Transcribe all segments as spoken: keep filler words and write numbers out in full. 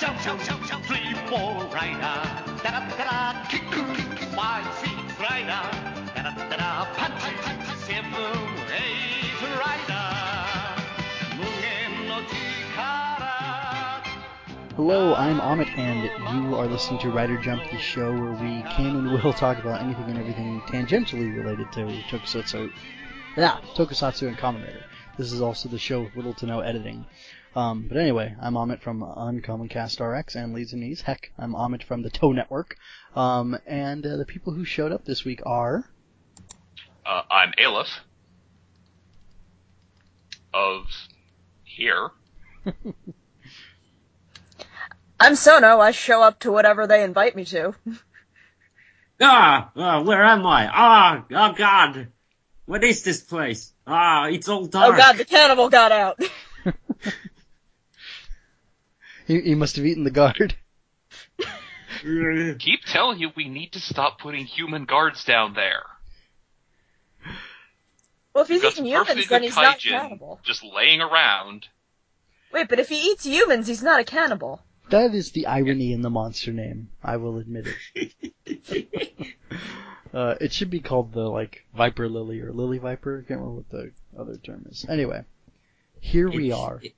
jump, jump, jump, jump, three, four, rider. Da da da da, kick, kick, kick, five, six, rider. Da da da da, punch, punch, punch, seven, eight, rider. Hello, I'm Amit, and you are listening to Rider Jump, the show where we can and will talk about anything and everything tangentially related to Tokusatsu. Yeah, Tokusatsu and Kamen Rider. This is also the show with little to no editing. Um, but anyway, I'm Amit from Uncommon Cast R X and Leads and Knees. Heck, I'm Amit from the Toe Network. Um, and uh, the people who showed up this week are... Uh, I'm Ailif. Of... here. I'm Sono. I show up to whatever they invite me to. ah! Uh, where am I? Ah! Oh, God! What is this place? Ah, it's all dark. Oh, God, the cannibal got out. He, he must have eaten the guard. Keep telling you we need to stop putting human guards down there. Well, if he's eating humans, then he's not cannibal. Just laying around. Wait, but if he eats humans, he's not a cannibal. That is the irony in the monster name. I will admit it. uh, it should be called the, like, Viper Lily or Lily Viper. I can't remember what the other term is. Anyway, here we it's, are. It,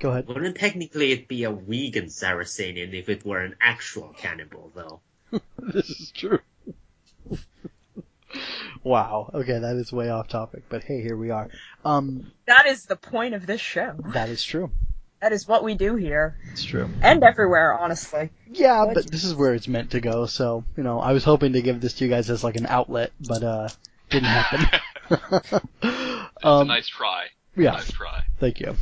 Go ahead. Wouldn't technically it be a vegan Saracenian if it were an actual cannibal, though? This is true. Wow. Okay, that is way off topic, but hey, here we are. Um, that is the point of this show. That is true. That is what we do here. It's true. And everywhere, honestly. Yeah, what but this is where it's meant to go, so, you know, I was hoping to give this to you guys as, like, an outlet, but, uh, didn't happen. That's um, a nice try. Yeah. Nice try. Thank you.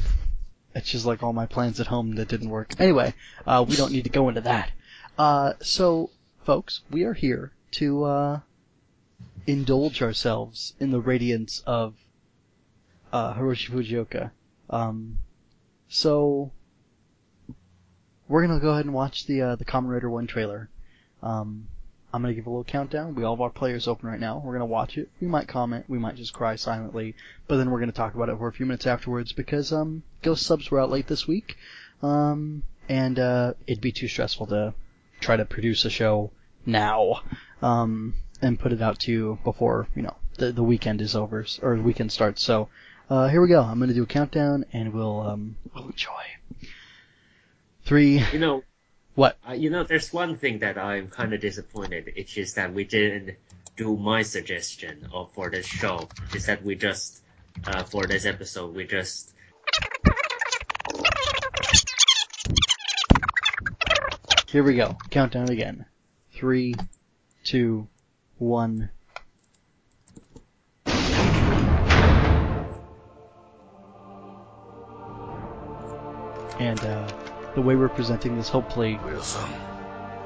It's just like all my plans at home that didn't work. Anyway, uh, we don't need to go into that. Uh, so, folks, we are here to, uh, indulge ourselves in the radiance of, uh, Hiroshi Fujioka. Um... So, we're gonna go ahead and watch the, uh, the Kamen Rider one trailer. Um, I'm gonna give a little countdown. We all have our players open right now. We're gonna watch it. We might comment. We might just cry silently. But then we're gonna talk about it for a few minutes afterwards because, um, Ghost Subs were out late this week. Um, and, uh, it'd be too stressful to try to produce a show now. Um, and put it out to you before, you know, the, the weekend is over, or the weekend starts, so. Uh, here we go. I'm going to do a countdown, and we'll, um, we'll enjoy. Three. You know. What? Uh, you know, there's one thing that I'm kind of disappointed, which is that we didn't do my suggestion of, for this show. Is that we just, uh, for this episode, we just... Here we go. Countdown again. Three, two, one... And, uh, the way we're presenting this, hopefully... Are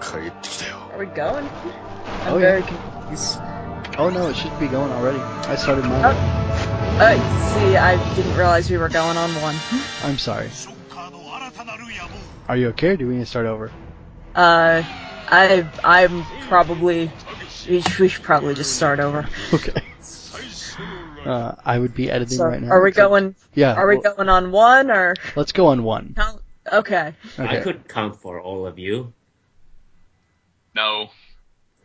we going? I'm oh, very yeah. confused. Oh no, it should be going already. I started mine. Oh, uh, see, I didn't realize we were going on one. I'm sorry. Are you okay, or do we need to start over? Uh, I, I'm probably... We should probably just start over. Okay. Uh, I would be editing so, right now. Are we going? Yeah. Are we well, going on one or? Let's go on one. Count, okay. okay. I could count for all of you. No.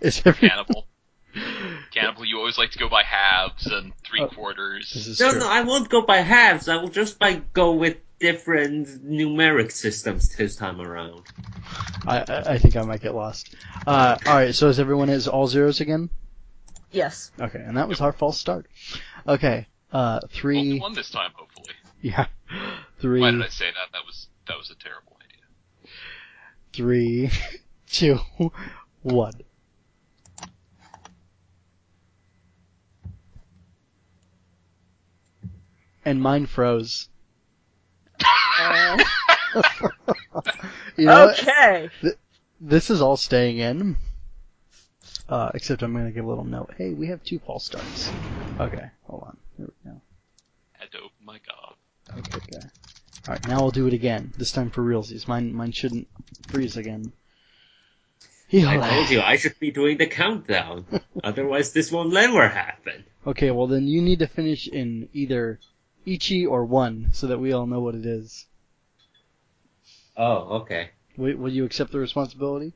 Is every... Cannibal. Cannibal, you always like to go by halves and three oh, quarters. This is no, true. no, I won't go by halves. I will just by go with different numeric systems this time around. I I, I think I might get lost. Uh, all right. So is everyone is all zeros again? Yes. Okay, and that was our false start. Okay, uh, three... Only one this time, hopefully. Yeah, three... Why did I say that? That was that was a terrible idea. Three, two, one. And mine froze. Uh... you know okay! Th- this is all staying in. Uh, except I'm going to give a little note. Hey, we have two false starts. Okay, hold on. Here we go. Had to open my gob. Okay, okay. Alright, now I'll do it again. This time for realsies. Mine mine shouldn't freeze again. I told you, I should be doing the countdown. Otherwise, this will never happen. Okay, well then you need to finish in either Ichi or one, so that we all know what it is. Oh, okay. Will you accept the responsibility?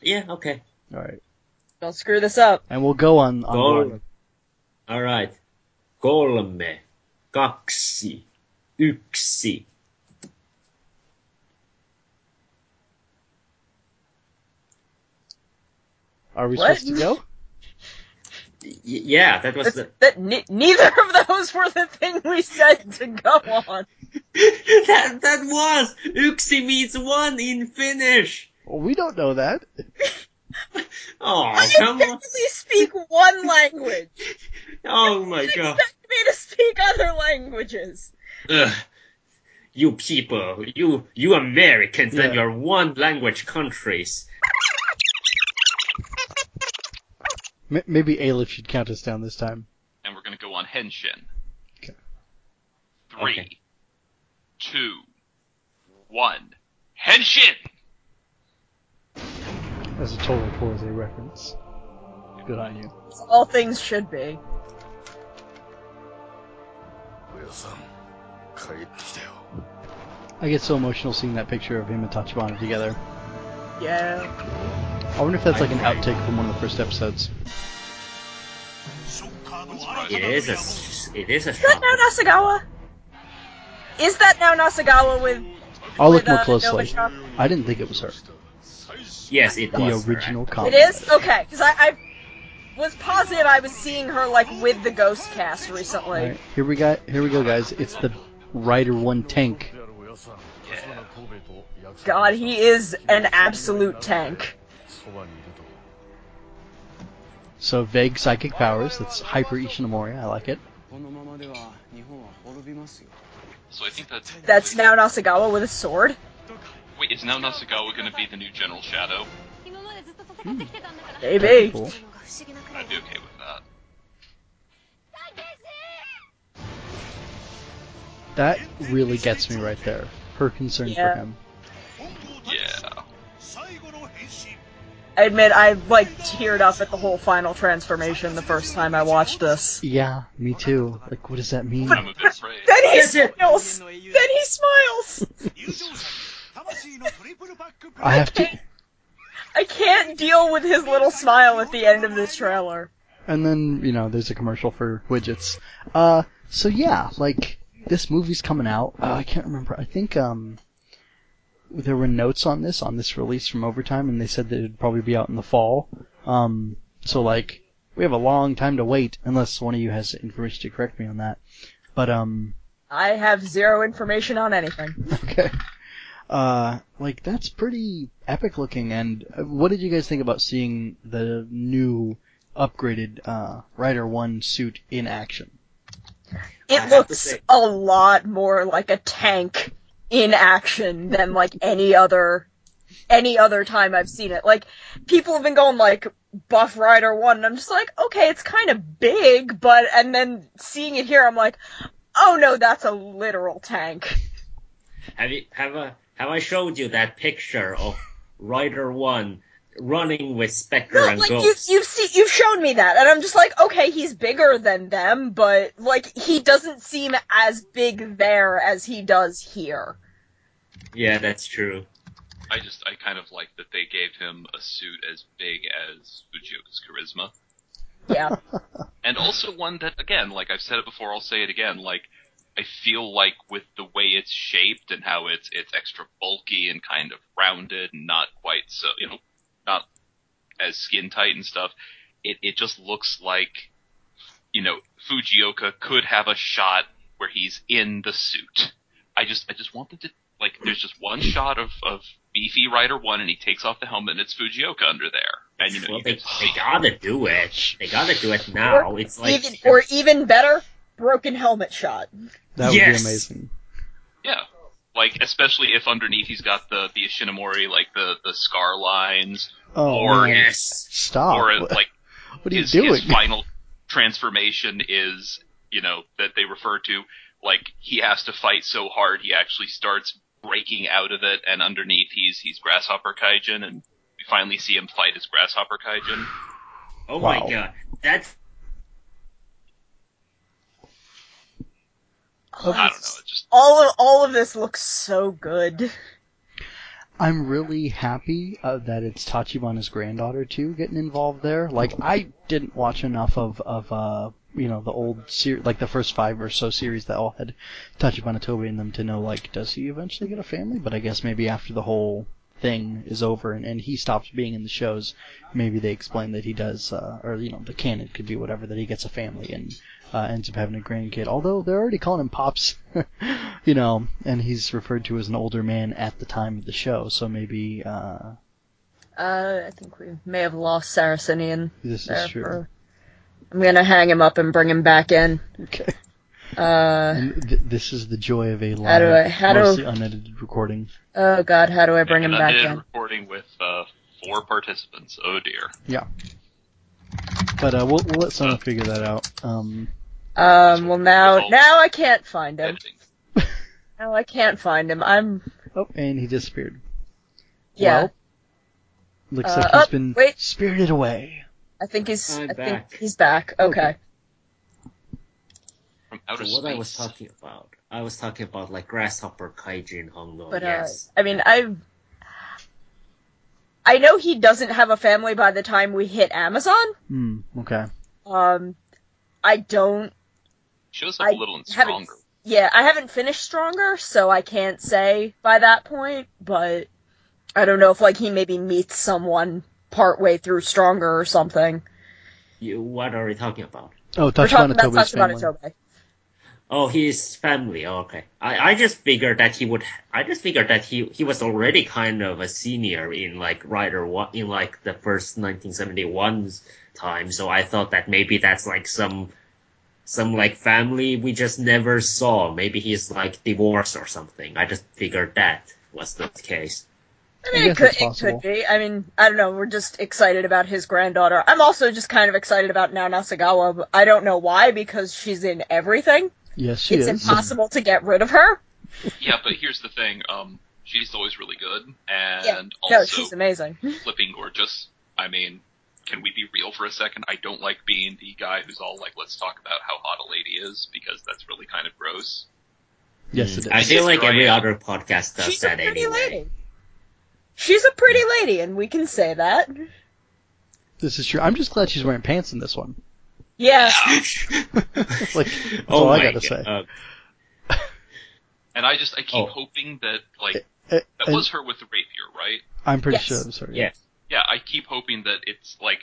Yeah, okay. All right. Don't screw this up. And we'll go on. on Gol- All right. Kolme, kaksi, yksi. Are we what? supposed to go? y- yeah, that was That's, the... That, n- neither of those were the thing we said to go on. that that was! Yksi means one in Finnish! Well, we don't know that. Oh, I can barely speak one language. Oh my god! Expect me to speak other languages. Ugh. You people, you you Americans yeah. and your one language countries. M- maybe Ailif should count us down this time. And we're gonna go on Henshin. Okay. Three, okay. two, one, Henshin. As a total Forze reference. Good on you. As all things should be. I get so emotional seeing that picture of him and Tachibana together. Yeah. I wonder if that's like an outtake from one of the first episodes. It is a... It is a shock. Is that Nao Nagasawa? Is that Nao Nagasawa with... I'll look with, more uh, closely. Nova I didn't think it was her. Yes, it the was. The original comic. It is? Okay, because I, I was positive I was seeing her, like, with the Ghost cast recently. All right, here we got, here we go, guys. It's the Rider one tank. Yeah. God, he is an absolute tank. So, vague psychic powers. That's hyper Ishinomori. I like it. So I think that's... That's now Nagasawa with a sword? Wait, is Nao Nagasawa going to be the new General Shadow? Hmm. Maybe. Cool. I'd be okay with that. That really gets me right there. Her concern yeah. for him. Yeah. I admit, I, like, teared up at the whole final transformation the first time I watched this. Yeah, me too. Like, what does that mean? But, I'm a bit afraid. Then he smiles! Then he smiles! I have to. I can't deal with his little smile at the end of this trailer. And then, you know, there's a commercial for widgets. Uh, so yeah, like, this movie's coming out. Uh, I can't remember. I think, um, there were notes on this, on this release from Overtime, and they said that it'd probably be out in the fall. Um, so like, we have a long time to wait, unless one of you has information to correct me on that. But, um. I have zero information on anything. Okay. Uh, like, that's pretty epic looking, and what did you guys think about seeing the new, upgraded, uh, Rider one suit in action? It looks a lot more like a tank in action than, like, any other, any other time I've seen it. Like, people have been going, like, buff Rider one, and I'm just like, okay, it's kind of big, but, and then seeing it here, I'm like, oh no, that's a literal tank. Have you, have a... Have I showed you that picture of Rider one running with Spectre no, and like Ghost? You, you've, see, you've shown me that, and I'm just like, okay, he's bigger than them, but, like, he doesn't seem as big there as he does here. Yeah, that's true. I just, I kind of like that they gave him a suit as big as Fujioka's charisma. Yeah. And also one that, again, like I've said it before, I'll say it again, like, I feel like with the way it's shaped and how it's it's extra bulky and kind of rounded and not quite so, you know, not as skin tight and stuff, it, it just looks like, you know, Fujioka could have a shot where he's in the suit. I just I just wanted to, like, there's just one shot of, of beefy Rider one and he takes off the helmet and it's Fujioka under there. And, you know, well, you they, could, they gotta do it. They gotta do it now. Or, it's like even, or even better, broken helmet shot. That yes. would be amazing. Yeah. Like, especially if underneath he's got the, the Ishinomori, like, the, the scar lines. Oh, or yes. Stop. Or, like, what are you his, doing? His final transformation is, you know, that they refer to, like, he has to fight so hard he actually starts breaking out of it, and underneath he's he's Grasshopper Kaijin, and we finally see him fight as Grasshopper Kaijin. Oh wow. My god. That's... Oh, I don't know. It just... All of all of this looks so good. I'm really happy uh, that it's Tachibana's granddaughter too getting involved there. Like, I didn't watch enough of of uh, you know the old series, like the first five or so series that all had Tachibana Toei in them, to know like, does he eventually get a family? But I guess maybe after the whole thing is over and, and he stops being in the shows, maybe they explain that he does, uh, or you know the canon could be whatever, that he gets a family and uh, ends up having a grandkid. Although they're already calling him Pops, you know, and he's referred to as an older man at the time of the show. So maybe uh, uh I think we may have lost Saracenian. This is true. For... I'm gonna hang him up and bring him back in. Okay. Uh, and th- this is the joy of a live, do I, how mostly do, unedited recording. Oh God, how do I bring yeah, him back in? Recording with uh, four participants. Oh dear. Yeah. But uh, we'll, we'll let someone uh, figure that out. Um. Um. Well, now, now I can't find him. now I can't find him. I'm. Oh, and he disappeared. Yeah. Well, looks uh, like he's oh, been wait. spirited away. I think he's. I'm I back. think he's back. Okay. okay. So what I was talking about, I was talking about like Grasshopper Kaijin Hongo. But, uh, yes, I mean I. I know he doesn't have a family by the time we hit Amazon. Hmm. Okay. Um, I don't. Shows up I a little in Stronger. Yeah, I haven't finished Stronger, so I can't say by that point. But I don't know if like he maybe meets someone partway through Stronger or something. You, what are we talking about? Oh, Tachibana Tobe. Oh, his family. Oh, okay, I, I just figured that he would. I just figured that he he was already kind of a senior in like Rider one, in like the first nineteen seventy-one time. So I thought that maybe that's like some some like family we just never saw. Maybe he's like divorced or something. I just figured that was the case. I mean, I it, could, it could be. I mean, I don't know. We're just excited about his granddaughter. I'm also just kind of excited about Nao Nagasawa. But I don't know why, because she's in everything. Yes, she it's is. It's impossible to get rid of her. Yeah, but here's the thing. Um, she's always really good, and yeah. also no, she's amazing. Flipping gorgeous. I mean, can we be real for a second? I don't like being the guy who's all like, let's talk about how hot a lady is, because that's really kind of gross. Yes, it is. I feel like every other podcast does she's that a pretty anyway. Lady. She's a pretty lady, and we can say that. This is true. I'm just glad she's wearing pants in this one. Yeah. like, that's oh all I gotta God. say. Uh, and I just, I keep oh. hoping that, like, uh, that uh, was her with the rapier, right? I'm pretty yes. sure, I'm sorry. Yes. Yeah, I keep hoping that it's, like,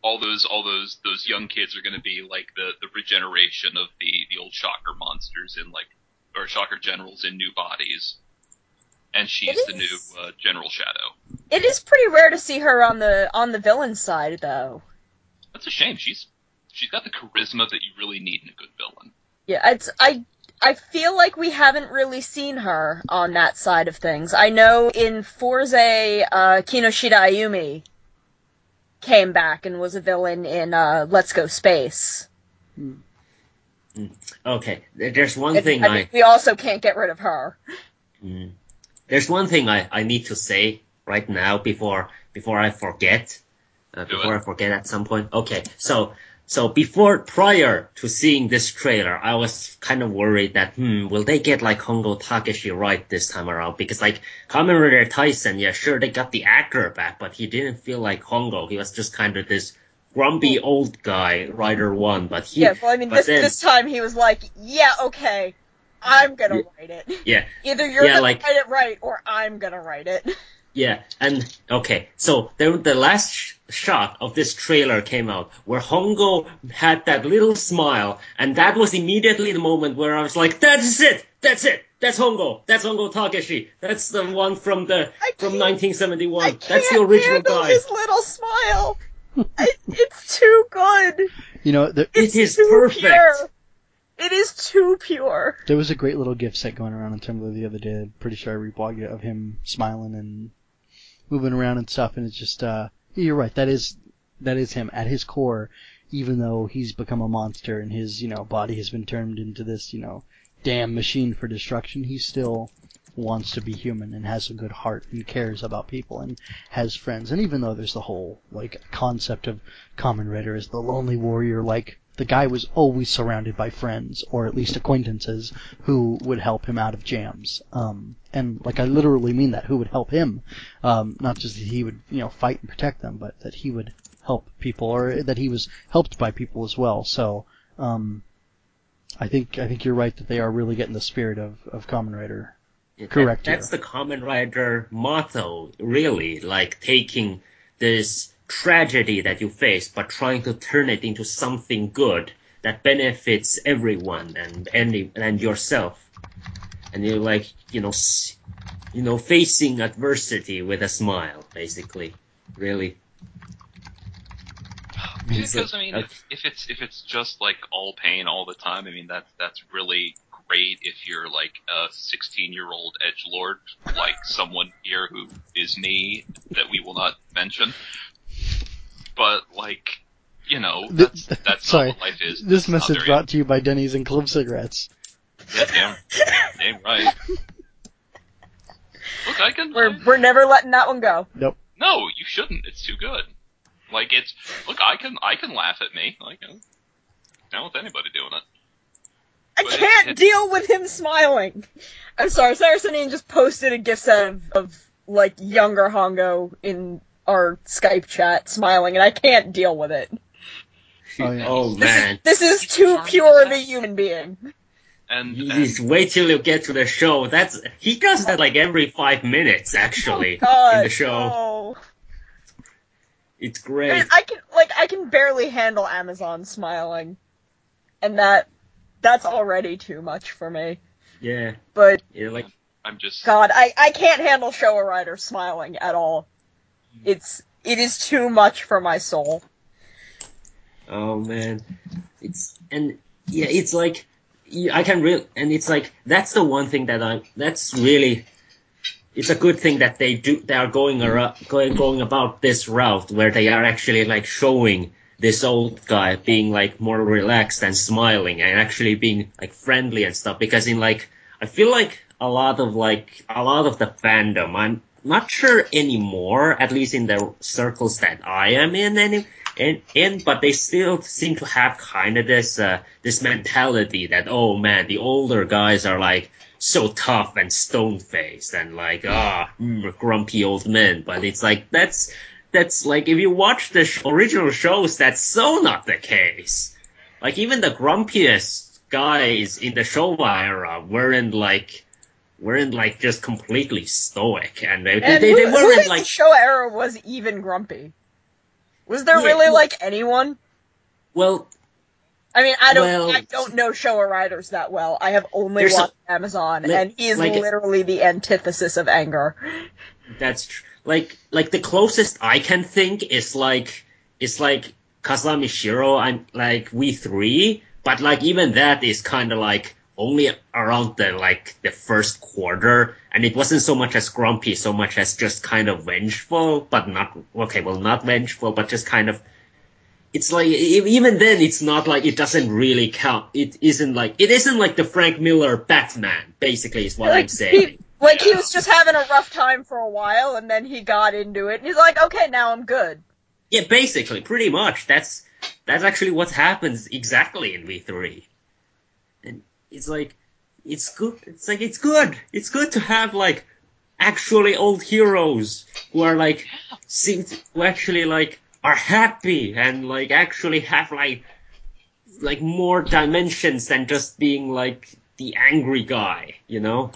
all those, all those, those young kids are gonna be, like, the, the regeneration of the, the old Shocker monsters in, like, or Shocker generals in new bodies. And she's is, the new uh, General Shadow. It is pretty rare to see her on the on the villain side, though. That's a shame. She's she's got the charisma that you really need in a good villain. Yeah, it's I I feel like we haven't really seen her on that side of things. I know in Forze, uh, Kinoshita Ayumi came back and was a villain in uh, Let's Go Space. Hmm. Okay, there's one and, thing I, I... mean, we also can't get rid of her. Mm. There's one thing I, I need to say right now before before I forget, uh, before I forget at some point. Okay, so so before prior to seeing this trailer, I was kind of worried that hmm, will they get like Hongo Takeshi right this time around? Because like Kamen Rider Tyson, yeah, sure they got the actor back, but he didn't feel like Hongo. He was just kind of this grumpy old guy, Rider one. But he, yeah, well, I mean, this then, this time he was like, yeah, okay. I'm gonna write it. Yeah. Either you're yeah, gonna like, write it right, or I'm gonna write it. Yeah, and, okay, so the, the last sh- shot of this trailer came out, where Hongo had that little smile, and that was immediately the moment where I was like, that's it! That's it! That's Hongo! That's Hongo Takeshi! That's the one from the, from nineteen seventy-one. I can't that's the original guy. His little smile! it, it's too good! You know, the, it's it is too perfect! Pure. It is too pure. There was a great little GIF set going around on Tumblr the other day. I'm pretty sure I reblogged it, of him smiling and moving around and stuff. And it's just, uh, you're right. That is, that is him at his core, even though he's become a monster and his, you know, body has been turned into this, you know, damn machine for destruction. He still wants to be human and has a good heart and cares about people and has friends. And even though there's the whole, like, concept of Kamen Rider as the lonely warrior, like, the guy was always surrounded by friends, or at least acquaintances, who would help him out of jams. Um, and, like, I literally mean that, who would help him. Um, not just that he would, you know, fight and protect them, but that he would help people, or that he was helped by people as well. So, um, I think, I think you're right that they are really getting the spirit of, of Kamen Rider. Correct. That, that's the Kamen Rider motto, really, like taking this tragedy that you face, but trying to turn it into something good that benefits everyone and and, and yourself. And you're like, you know, you know, facing adversity with a smile, basically. Really. Because I mean, if, if it's if it's just like all pain all the time, I mean that's that's really great if you're like a sixteen-year-old edgelord, like someone here who is me that we will not mention. But like, you know, that's that's Sorry. Not what life is. This that's message brought to you by Denny's and Club Cigarettes. Yeah, damn, damn right. Look, I can. We're I, we're never letting that one go. Nope. No, you shouldn't. It's too good. Like it's look, I can I can laugh at me. Like, you know, down with anybody doing it. I but can't it, deal with him smiling. I'm sorry, Saracenian just posted a gif set of, of like younger Hongo in our Skype chat smiling, and I can't deal with it. Oh, yeah. oh this man, is, this is too pure of a human being. And, and He's, wait till you get to the show. That's he does that like every five minutes, actually, oh, God, in the show. Oh. It's great. I, mean, I can like I can barely handle Amazon smiling, and that that's already too much for me. Yeah. But yeah, like I'm just God, I, I can't handle Showa Rider smiling at all. It's it is too much for my soul. Oh man, it's and yeah, it's like I can real and it's like that's the one thing that I that's really. It's a good thing that they do. They are going around, going going about this route where they are actually like showing this old guy being like more relaxed and smiling and actually being like friendly and stuff. Because in like, I feel like a lot of like a lot of the fandom, I'm not sure anymore. At least in the circles that I am in, and in, in but they still seem to have kind of this uh, this mentality that oh man, the older guys are like. So tough and stone-faced and like, ah, oh, mm, grumpy old men. But it's like, that's, that's like, if you watch the sh- original shows, that's so not the case. Like, even the grumpiest guys in the Showa era weren't like, weren't like just completely stoic. And they, and they, they who, weren't who like... the Showa era was even grumpy? Was there yeah, really well, like anyone? Well... I mean, I don't, well, I don't know Showa Riders that well. I have only watched a, Amazon, li- and he is like, literally the antithesis of anger. That's true. Like, like the closest I can think is like, is like Kasami Shiro and like V three, but like even that is kind of like only around the like the first quarter, and it wasn't so much as grumpy, so much as just kind of vengeful, but not okay. Well, not vengeful, but just kind of. It's like, even then, it's not like, it doesn't really count. It isn't like, it isn't like the Frank Miller Batman, basically, is what like, I'm saying. He, like, yeah. He was just having a rough time for a while, and then he got into it, and he's like, okay, now I'm good. Yeah, basically, pretty much. That's, that's actually what happens exactly in V three. And it's like, it's good, it's like, it's good. It's good to have, like, actually old heroes who are like, seem to who actually like, are happy and like actually have like like more dimensions than just being like the angry guy, you know?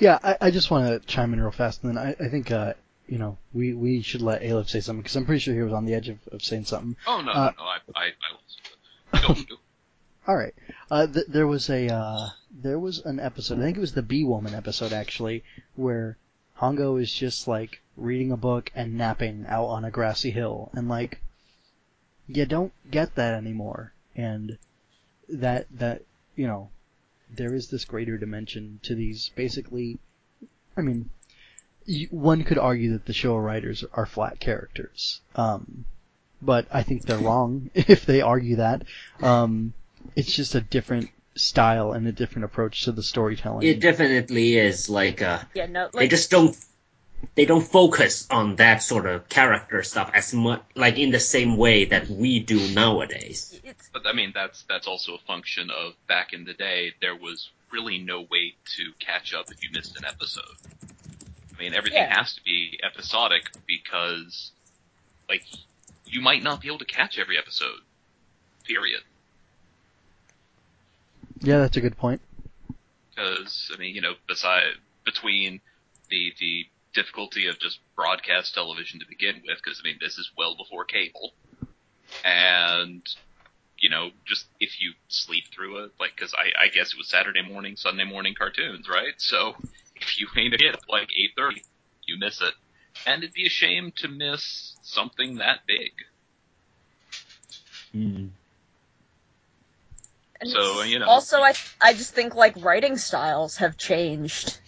Yeah, I, I just want to chime in real fast, and then I, I think uh, you know we, we should let Ailif say something because I'm pretty sure he was on the edge of, of saying something. Oh no, uh, no, no, I I, I was. Don't do. All right, uh, th- there was a uh, there was an episode. I think it was the Bee Woman episode actually, where Hongo is just like. Reading a book and napping out on a grassy hill, and like you don't get that anymore, and that that you know there is this greater dimension to these basically I mean you, one could argue that the Showa writers are flat characters, um but I think they're wrong if they argue that. Um it's just a different style and a different approach to the storytelling. It definitely is like uh yeah, no, like- they just don't they don't focus on that sort of character stuff as much, like in the same way that we do nowadays. But I mean, that's that's also a function of back in the day, there was really no way to catch up if you missed an episode. I mean, everything yeah. has to be episodic because, like, you might not be able to catch every episode. Period. Yeah, that's a good point. Because, I mean, you know, beside, between the the difficulty of just broadcast television to begin with, because, I mean, this is well before cable, and, you know, just if you sleep through it, like, because I, I guess it was Saturday morning, Sunday morning cartoons, right? So if you ain't get up like eight thirty, you miss it. And it'd be a shame to miss something that big. Mm. So, you know. Also, I I just think, like, writing styles have changed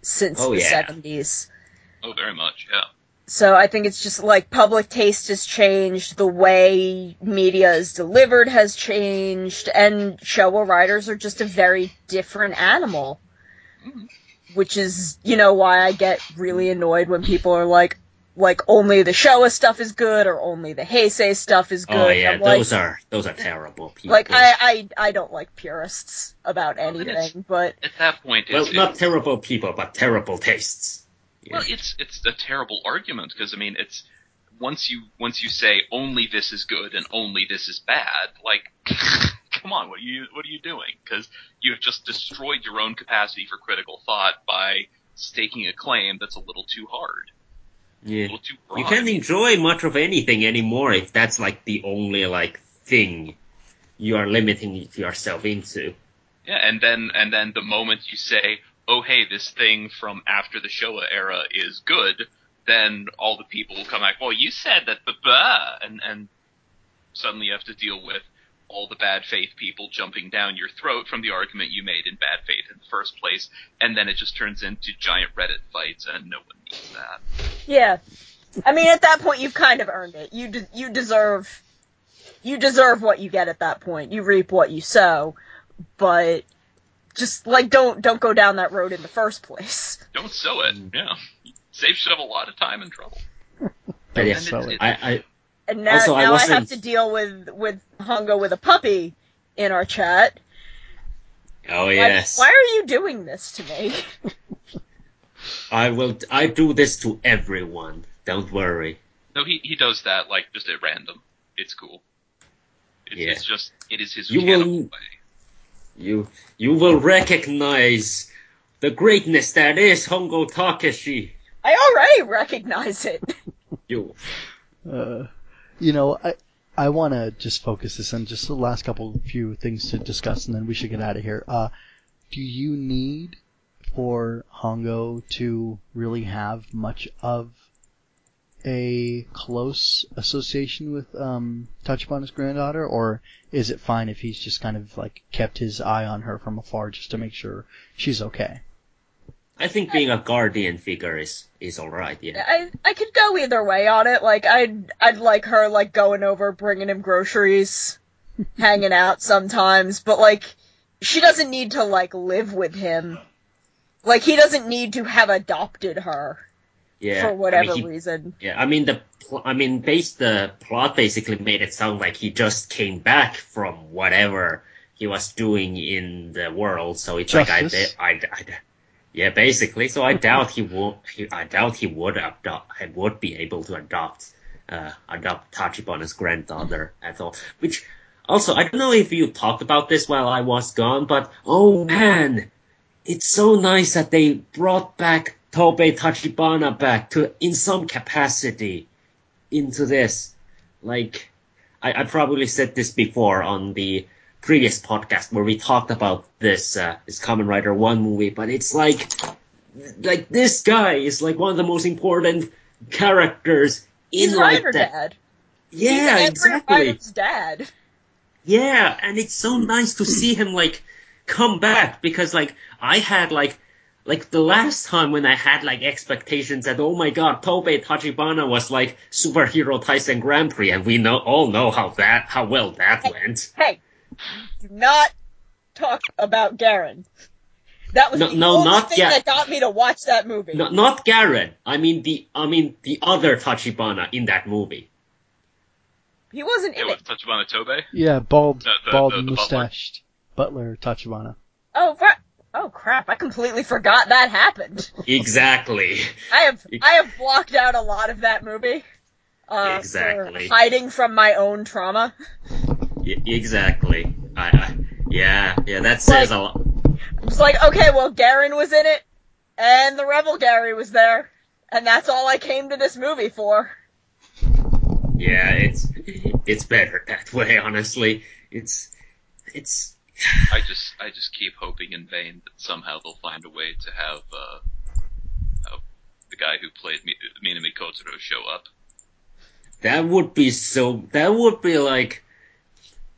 since oh, the yeah. seventies. Oh, very much, yeah. So I think it's just, like, public taste has changed, the way media is delivered has changed, and Showa writers are just a very different animal. Mm. Which is, you know, why I get really annoyed when people are like, like, only the Showa stuff is good, or only the Heisei stuff is good. Oh, yeah, I'm those like, are, those are terrible people. Like, I, I, I don't like purists about anything, well, but... At that point, it's... Well, not it's, terrible people, but terrible tastes. Yeah. Well, it's it's a terrible argument, because, I mean, it's... Once you, once you say, only this is good, and only this is bad, like... Come on, what are you what are you doing? Because you have just destroyed your own capacity for critical thought by staking a claim that's a little too hard. Yeah, a little too broad. You can't enjoy much of anything anymore if that's like the only like thing you are limiting yourself into. Yeah, and then and then the moment you say, "Oh, hey, this thing from after the Showa era is good," then all the people will come back. Well, you said that, blah, blah, and and suddenly you have to deal with all the bad faith people jumping down your throat from the argument you made in bad faith in the first place, and then it just turns into giant Reddit fights, and no one needs that. Yeah. I mean, at that point, you've kind of earned it. You de- you deserve you deserve what you get at that point. You reap what you sow, but just, like, don't don't go down that road in the first place. Don't sow it, yeah. Saves yourself a lot of time and trouble. But yeah, sow it. I... I... And now, also, now I, I have to deal with, with Hongo with a puppy in our chat. Oh, like, yes. Why are you doing this to me? I will. I do this to everyone. Don't worry. No, he, he does that, like, just at random. It's cool. It, yeah. It's just, it is his channel way. You, you will recognize the greatness that is Hongo Takeshi. I already recognize it. You... Uh... You know, I I want to just focus this on just the last couple few things to discuss, and then we should get out of here. Uh, do you need for Hongo to really have much of a close association with um, Tachibana's granddaughter, or is it fine if he's just kind of like kept his eye on her from afar just to make sure she's okay? I think being a guardian figure is, is alright, yeah. I I could go either way on it. Like, I'd, I'd like her, like, going over, bringing him groceries, hanging out sometimes, but, like, she doesn't need to, like, live with him. Like, he doesn't need to have adopted her. Yeah. For whatever I mean, he, reason. Yeah, I mean, the pl- I mean, based, the plot basically made it sound like he just came back from whatever he was doing in the world, so it's Justice. like, I... I, I Yeah, basically. So I doubt he would. I doubt he would adopt. He would be able to adopt, uh, adopt Tachibana's granddaughter at all. Which, also, I don't know if you talked about this while I was gone, but oh man, it's so nice that they brought back Tobe Tachibana back to in some capacity into this. Like, I, I probably said this before on the previous podcast where we talked about this uh, this Kamen Rider one movie, but it's like like this guy is like one of the most important characters in He's like Rider that. Dad. Yeah, He's exactly. Rider's dad. Yeah, and it's so nice to see him like come back because like I had like like the last time when I had like expectations that oh my god, Tobe Tachibana was like superhero Tyson Grand Prix, and we know all know how that how well that hey, went. Hey. Do not talk about Garen. That was no, the no, only not thing Ga- that got me to watch that movie. No, not Garen. I mean the I mean the other Tachibana in that movie. He wasn't in it. Was Tachibana Tobe? Yeah, bald, no, the, bald, the, the mustached butler. butler Tachibana. Oh, for, oh crap! I completely forgot that happened. Exactly. I have I have blocked out a lot of that movie. Uh, exactly. For hiding from my own trauma. Y- exactly. I, I, yeah, yeah. That says like, a lot. I'm just like, okay, well, Garen was in it, and the Rebel Gary was there, and that's all I came to this movie for. Yeah, it's it's better that way, honestly. It's it's. I just I just keep hoping in vain that somehow they'll find a way to have uh, uh the guy who played Mina Mikotoru show up. That would be so. That would be like.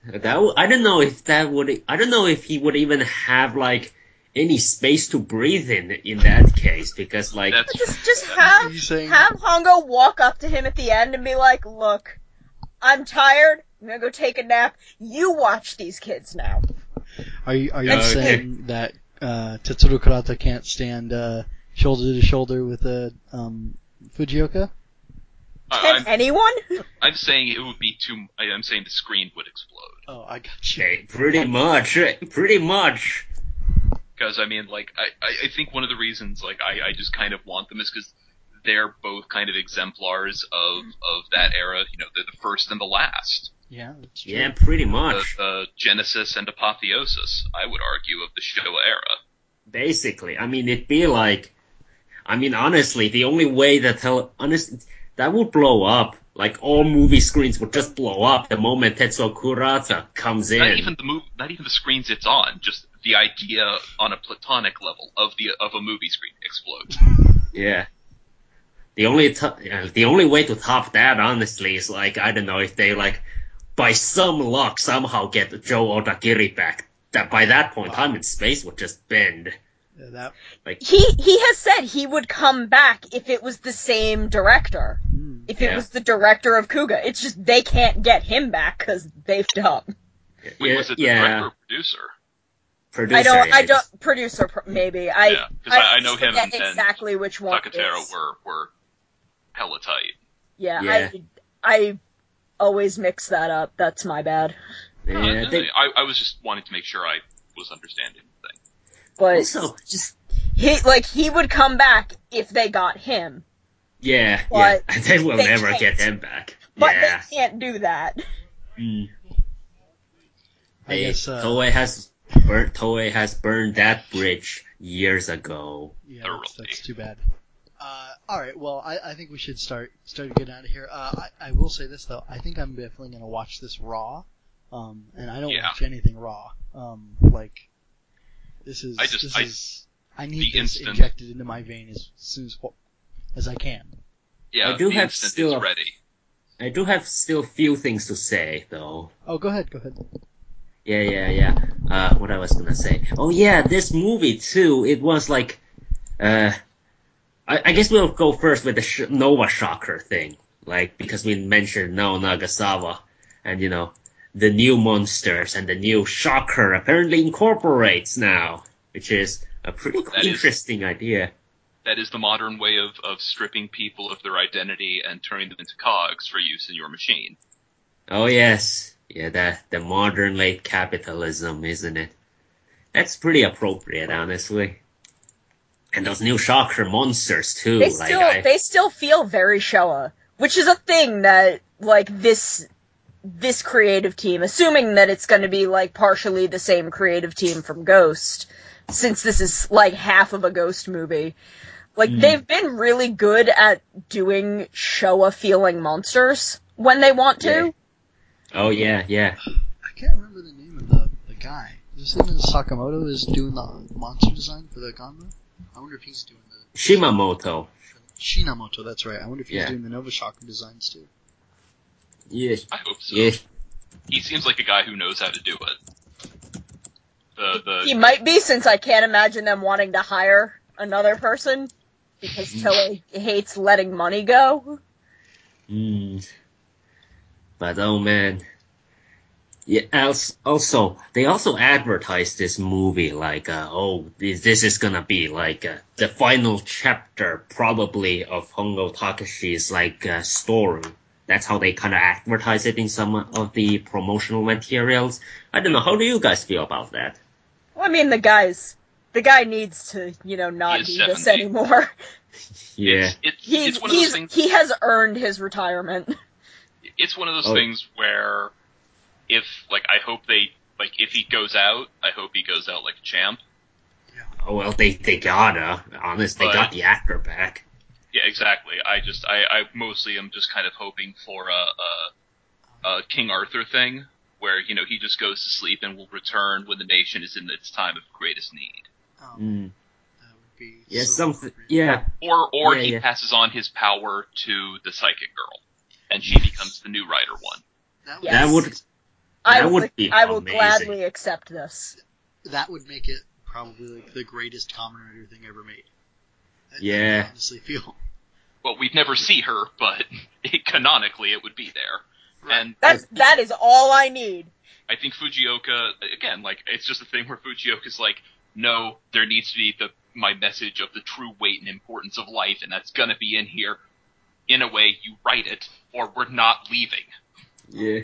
That I don't know if that would. I don't know if he would even have like any space to breathe in in that case, because like just just have amazing. have Hongo walk up to him at the end and be like, "Look, I'm tired. I'm gonna go take a nap. You watch these kids now." Are you are you okay. saying that uh, Tetsuro Kurata can't stand uh, shoulder to shoulder with a uh, um, Fujioka? Can I'm, anyone? I'm saying it would be too. I'm saying the screen would explode. Oh, I got you. Okay, pretty much, pretty much. Because I mean, like, I, I think one of the reasons, like, I, I just kind of want them is because they're both kind of exemplars of, of that era. You know, they're the first and the last. Yeah, that's true. Yeah, pretty much. The, the genesis and apotheosis, I would argue, of the Showa era. Basically, I mean, it'd be like, I mean, honestly, the only way that hell, honestly. That would blow up. Like, all movie screens would just blow up the moment Tetsuro Kurata comes in. Not even the move, not even the screens it's on. Just the idea on a platonic level of the of a movie screen explodes. Yeah. The only to- the only way to top that, honestly, is like, I don't know, if they, like, by some luck somehow get Joe Odagiri back. That by that point, time and space would just bend. Yeah, that, like, he he has said he would come back if it was the same director. Mm, if it yeah. was the director of Kuga. It's just they can't get him back because they've up. Wait, was it the yeah. director or producer? Producer. I don't, I don't, producer, maybe. I, yeah, because I, I, I know him and exactly and which one Takatero were, were hella tight. Yeah, yeah. I, I always mix that up. That's my bad. Yeah, uh, I, think... I, I was just wanting to make sure I was understanding the thing. But also, just he like he would come back if they got him. Yeah, but yeah. They will they never can't. get him back. But yeah. they can't do that. Mm. I they, guess uh, Toei has burnt. Toei has burned that bridge years ago. Yeah, that's, that's too bad. Uh, all right, well, I, I think we should start start getting out of here. Uh, I, I will say this though. I think I'm definitely gonna watch this raw. Um, and I don't yeah. watch anything raw. Um, like. This is. I just. This I, is, I need this instant. injected into my vein as soon as as I can. Yeah, I do the have instant still is ready. I do have still few things to say though. Oh, go ahead, go ahead. Yeah, yeah, yeah. Uh, what I was gonna say. Oh yeah, this movie too. It was like, uh, I, I guess we'll go first with the Sh- Nova Shocker thing, like because we mentioned Nao Nagasawa, and you know. The new monsters and the new Shocker apparently incorporates now, which is a pretty that interesting is, idea. That is the modern way of, of stripping people of their identity and turning them into cogs for use in your machine. Oh yes. Yeah, that the modern late capitalism, isn't it? That's pretty appropriate, honestly. And those new Shocker monsters too. They still like, I, they still feel very Showa, which is a thing that like this This creative team, assuming that it's going to be like partially the same creative team from Ghost, since this is like half of a Ghost movie, like mm. they've been really good at doing Showa feeling monsters when they want to. Yeah. Oh yeah, yeah. I can't remember the name of the, the guy. Is this even Sakamoto is doing the monster design for the Ganma? I wonder if he's doing the Shimamoto. Shinamoto, that's right. I wonder if he's yeah. doing the Nova Shocker designs too. Yeah. I hope so. Yeah. He seems like a guy who knows how to do it. The, the... He might be, since I can't imagine them wanting to hire another person, because Toei hates letting money go. Mm. But oh man, Yeah. Also, they also advertised this movie like, uh, oh, this is gonna be like uh, the final chapter, probably, of Hongo Takeshi's like uh, story. That's how they kind of advertise it in some of the promotional materials. I don't know. How do you guys feel about that? Well, I mean, the guys, the guy needs to, you know, not do this anymore. Yeah, it's, it's, he's, it's one of those he's, things, he has earned his retirement. It's one of those oh. things where. If, like, I hope they, like, if he goes out, I hope he goes out like a champ. Oh, well, they, they gotta. Honestly, they got the actor back. Yeah, exactly. I just, I, I mostly am just kind of hoping for a, a, a King Arthur thing, where, you know, he just goes to sleep and will return when the nation is in its time of greatest need. Oh, mm. That would be yeah, so something, yeah. Or, or yeah, he yeah. passes on his power to the psychic girl, and she becomes the new Rider one. That would... Yes. That would I would, would be I will amazing. gladly accept this. That would make it probably like the greatest Kamen Rider thing ever made. I, yeah. I honestly feel. Well, we'd never see her, but it, canonically it would be there. Right. And That's, that is all I need. I think Fujioka, again, like, it's just a thing where Fujioka's like, no, there needs to be the my message of the true weight and importance of life, and that's gonna be in here. In a way, you write it, or we're not leaving. Yeah.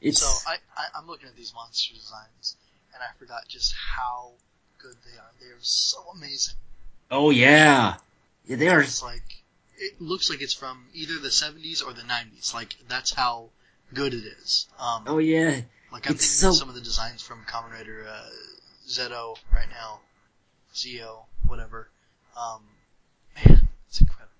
It's... So I, I, I'm looking at these monster designs, and I forgot just how good they are. They are so amazing. Oh yeah, yeah they are. It's like it looks like it's from either the seventies or the nineties. Like that's how good it is. Um, oh yeah. Like I'm it's thinking so... of some of the designs from Kamen Rider uh, Z-O right now, Z-O whatever. Um, man, it's incredible.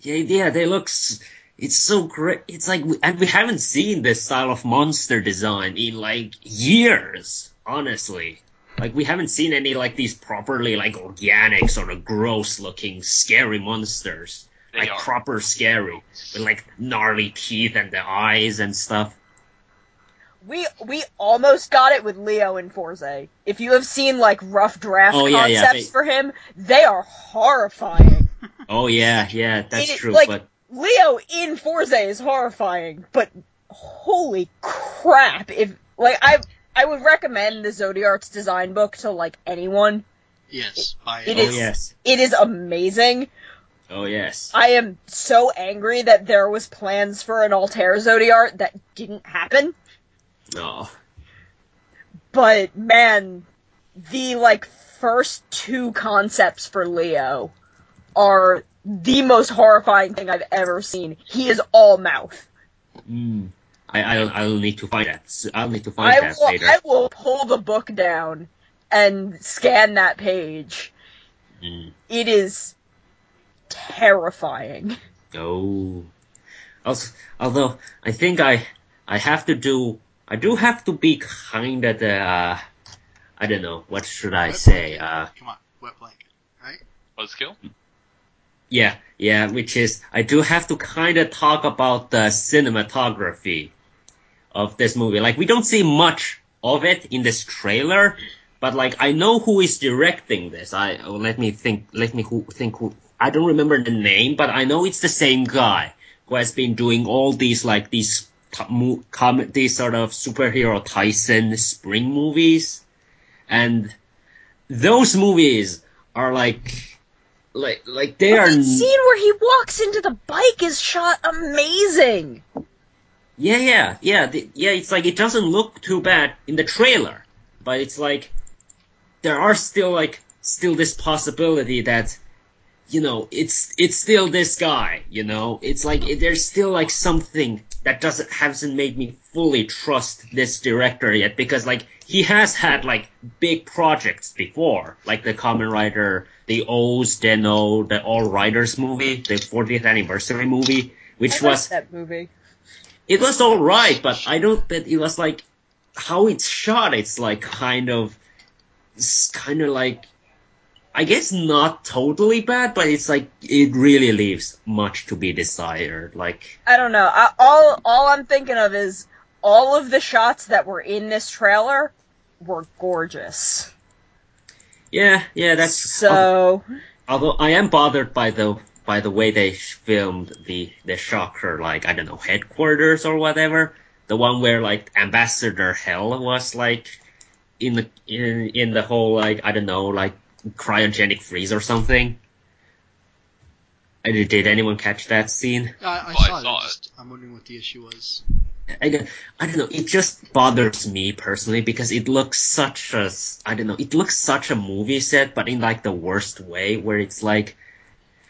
Yeah, yeah, they look. S- It's so great. It's like, we, and we haven't seen this style of monster design in like years, honestly. Like we haven't seen any like these properly like organic sort of gross looking scary monsters. They like are. Proper scary with like gnarly teeth and the eyes and stuff. We, we almost got it with Leo in Forze. If you have seen like rough draft oh, yeah, concepts yeah, they... for him, they are horrifying. Oh yeah, yeah, that's it, true, like, but. Leo in Forze is horrifying, but holy crap! If like I, I would recommend the Zodiart's design book to like anyone. Yes, I it, it oh, is. Yes. It is amazing. Oh yes. I am so angry that there was plans for an Altair Zodiart that didn't happen. No. Oh. But man, the like first two concepts for Leo are. The most horrifying thing I've ever seen. He is all mouth. Mm. I, I I'll need to find that. I'll need to find I that will, later. I will pull the book down and scan that page. Mm. It is terrifying. Oh, also, although I think I I have to do I do have to be kind of the uh, I don't know what should I wet say. Uh, Come on, wet blanket, right? Buzzkill. Yeah, yeah, which is, I do have to kind of talk about the cinematography of this movie. Like, we don't see much of it in this trailer, but like, I know who is directing this. I, oh, let me think, let me who, think who, I don't remember the name, but I know it's the same guy who has been doing all these, like, these, these sort of superhero Tyson spring movies. And those movies are like, Like, like they but are. The scene where he walks into the bike is shot amazing. Yeah, yeah, yeah, the, yeah. It's like it doesn't look too bad in the trailer, but it's like there are still like still this possibility that you know it's it's still this guy. You know, it's like it, there's still like something that doesn't hasn't made me fully trust this director yet because like he has had like big projects before, like the Kamen Rider. The O's, Deno, the All Riders movie, the fortieth anniversary movie, which I was that movie. It was all right, but I don't. But it was like how it's shot. It's like kind of, kind of like, I guess not totally bad, but it's like it really leaves much to be desired. Like I don't know. I, all all I'm thinking of is all of the shots that were in this trailer were gorgeous. Yeah, yeah, that's so. Although, although I am bothered by the by the way they filmed the the Shocker, like I don't know, headquarters or whatever, the one where like Ambassador Hell was like in the in, in the whole like I don't know like cryogenic freeze or something. Did, did anyone catch that scene? I, I saw I it. Just, I'm wondering what the issue was. I, I don't know. It just bothers me personally because it looks such a I don't know. It looks such a movie set, but in like the worst way, where it's like,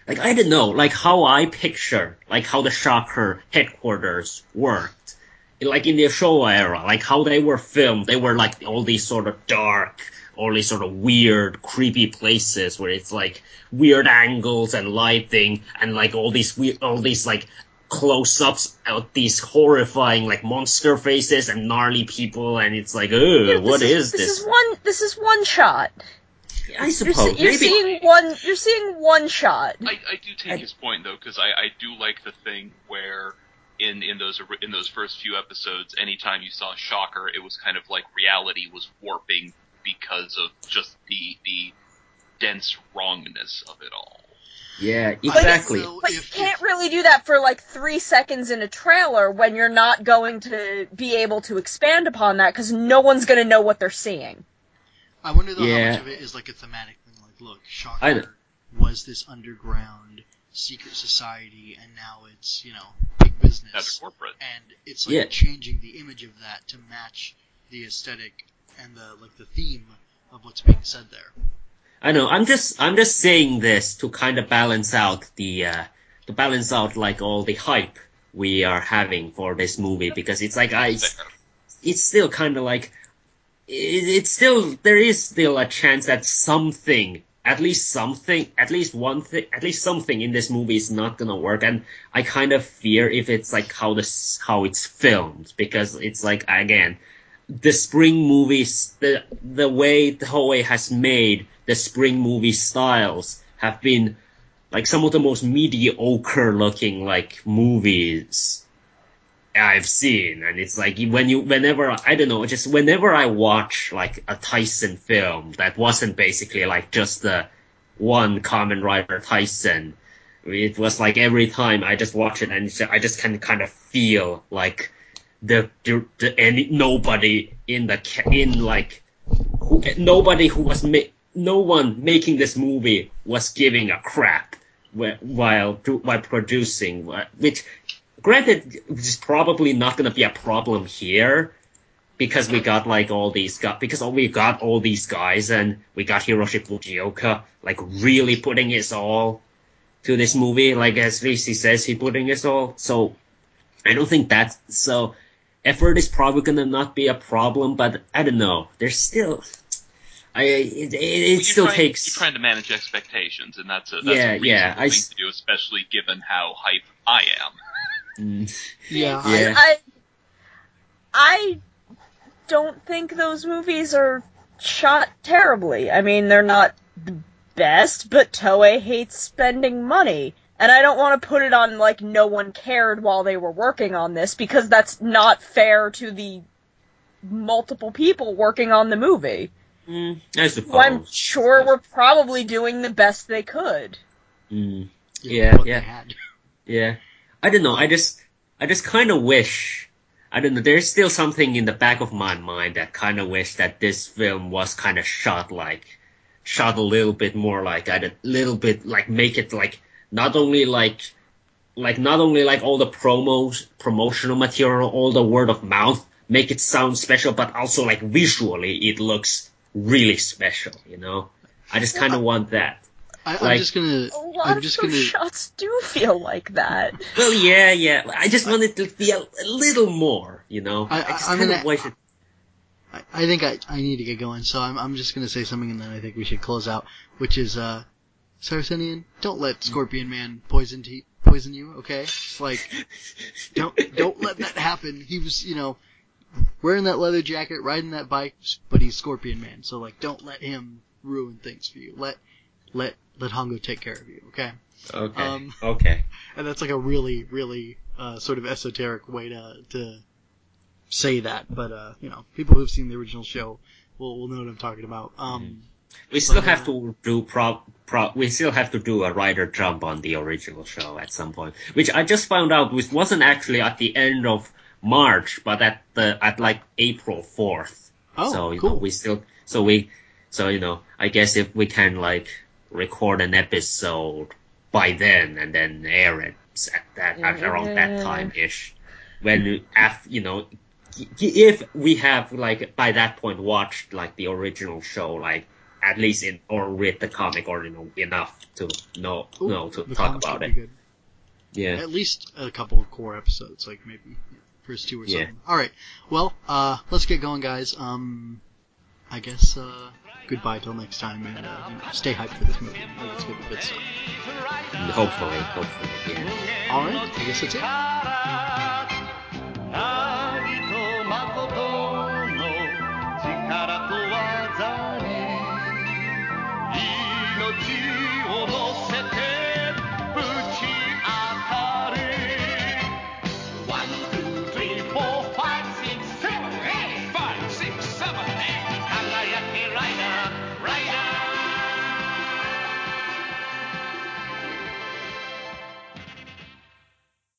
like I don't know, like how I picture like how the Shocker headquarters worked, like in the Showa era, like how they were filmed. They were like all these sort of dark, all these sort of weird, creepy places where it's like weird angles and lighting and like all these weird, all these like. Close-ups of these horrifying like monster faces and gnarly people, and it's like, oh, yeah, what is, is this? This is one. This is one shot. Yeah, I suppose you're, you're Maybe. seeing one. You're seeing one shot. I, I do take I, his point though, because I, I do like the thing where in in those in those first few episodes, anytime you saw Shocker, it was kind of like reality was warping because of just the the dense wrongness of it all. Yeah, exactly. But, but you can't really do that for like three seconds in a trailer when you're not going to be able to expand upon that because no one's going to know what they're seeing. I wonder though yeah. how much of it is like a thematic thing. Like, look, Shocker was this underground secret society, and now it's, you know, big business. That's corporate. And it's like yeah. changing the image of that to match the aesthetic and the like the theme of what's being said there. I know. I'm just I'm just saying this to kind of balance out the uh, to balance out like all the hype we are having for this movie because it's like I it's, it's still kind of like it, it's still there is still a chance that something at least something at least one thing at least something in this movie is not gonna work, and I kind of fear if it's like how this how it's filmed because it's like again. The spring movies, the the way Toei has made the spring movie styles have been like some of the most mediocre looking like movies I've seen, and it's like when you whenever I don't know just whenever I watch like a Tyson film that wasn't basically like just the one Kamen Rider Tyson, it was like every time I just watch it and I just can kind of feel like. The, the, the any nobody in the in like who, nobody who was ma- no one making this movie was giving a crap wh- while do, while producing, which granted is probably not gonna be a problem here because we got like all these guys because we got all these guys and we got Hiroshi Fujioka like really putting his all to this movie, like as Lacey says he putting his all, so I don't think that's so. Effort is probably gonna not be a problem, but I don't know. There's still, I it, it, it well, still trying, takes. You're trying to manage expectations, and that's a that's yeah, a reasonable yeah, thing I, to do, especially given how hype I am. yeah, yeah. I, I don't think those movies are shot terribly. I mean, they're not the best, but Toei hates spending money. And I don't want to put it on, like, no one cared while they were working on this, because that's not fair to the multiple people working on the movie. Mm, I suppose. Well, I'm sure we're probably doing the best they could. Mm. Yeah, yeah. Yeah. I don't know, I just, I just kind of wish, I don't know, there's still something in the back of my mind that kind of wish that this film was kind of shot like, shot a little bit more like, a little bit, like, make it like, Not only like, like not only like all the promos, promotional material, all the word of mouth make it sound special, but also like visually it looks really special. You know, I just kind of want that. I, I'm like, just gonna. A lot I'm of just those gonna... shots do feel like that. Well, yeah, yeah. I just want it to feel a little more. You know, I, I, I just kind of wish it. I, I think I, I need to get going, so I'm I'm just gonna say something, and then I think we should close out, which is uh. Saracenian, don't let Scorpion Man poison te- poison you, okay? It's like, don't don't let that happen. He was, you know, wearing that leather jacket, riding that bike, but he's Scorpion Man, so like, don't let him ruin things for you. Let let let Hongo take care of you, okay? Okay. Um, okay. And that's like a really really uh, sort of esoteric way to to say that, but uh, you know, people who've seen the original show will will know what I'm talking about. Um. Mm-hmm. We still but, have to do pro, pro, we still have to do a Rider Jump on the original show at some point, which I just found out was wasn't actually at the end of March, but at the, at like April fourth. Oh, so, you cool. know, we still, so we, so, you know, I guess if we can like record an episode by then and then air it at that, yeah. at around that time-ish. When, after, you know, if we have like, by that point watched like the original show, like, at least in, or read the comic or, you know, enough to know, Ooh, know to talk about it. Good. Yeah. At least a couple of core episodes, like maybe first two or something. Yeah. All right. Well, uh, let's get going, guys. Um, I guess, uh, goodbye till next time, and uh, you know, stay hyped for this movie. It's gonna be good stuff. Hopefully, hopefully, yeah. All right, I guess that's it.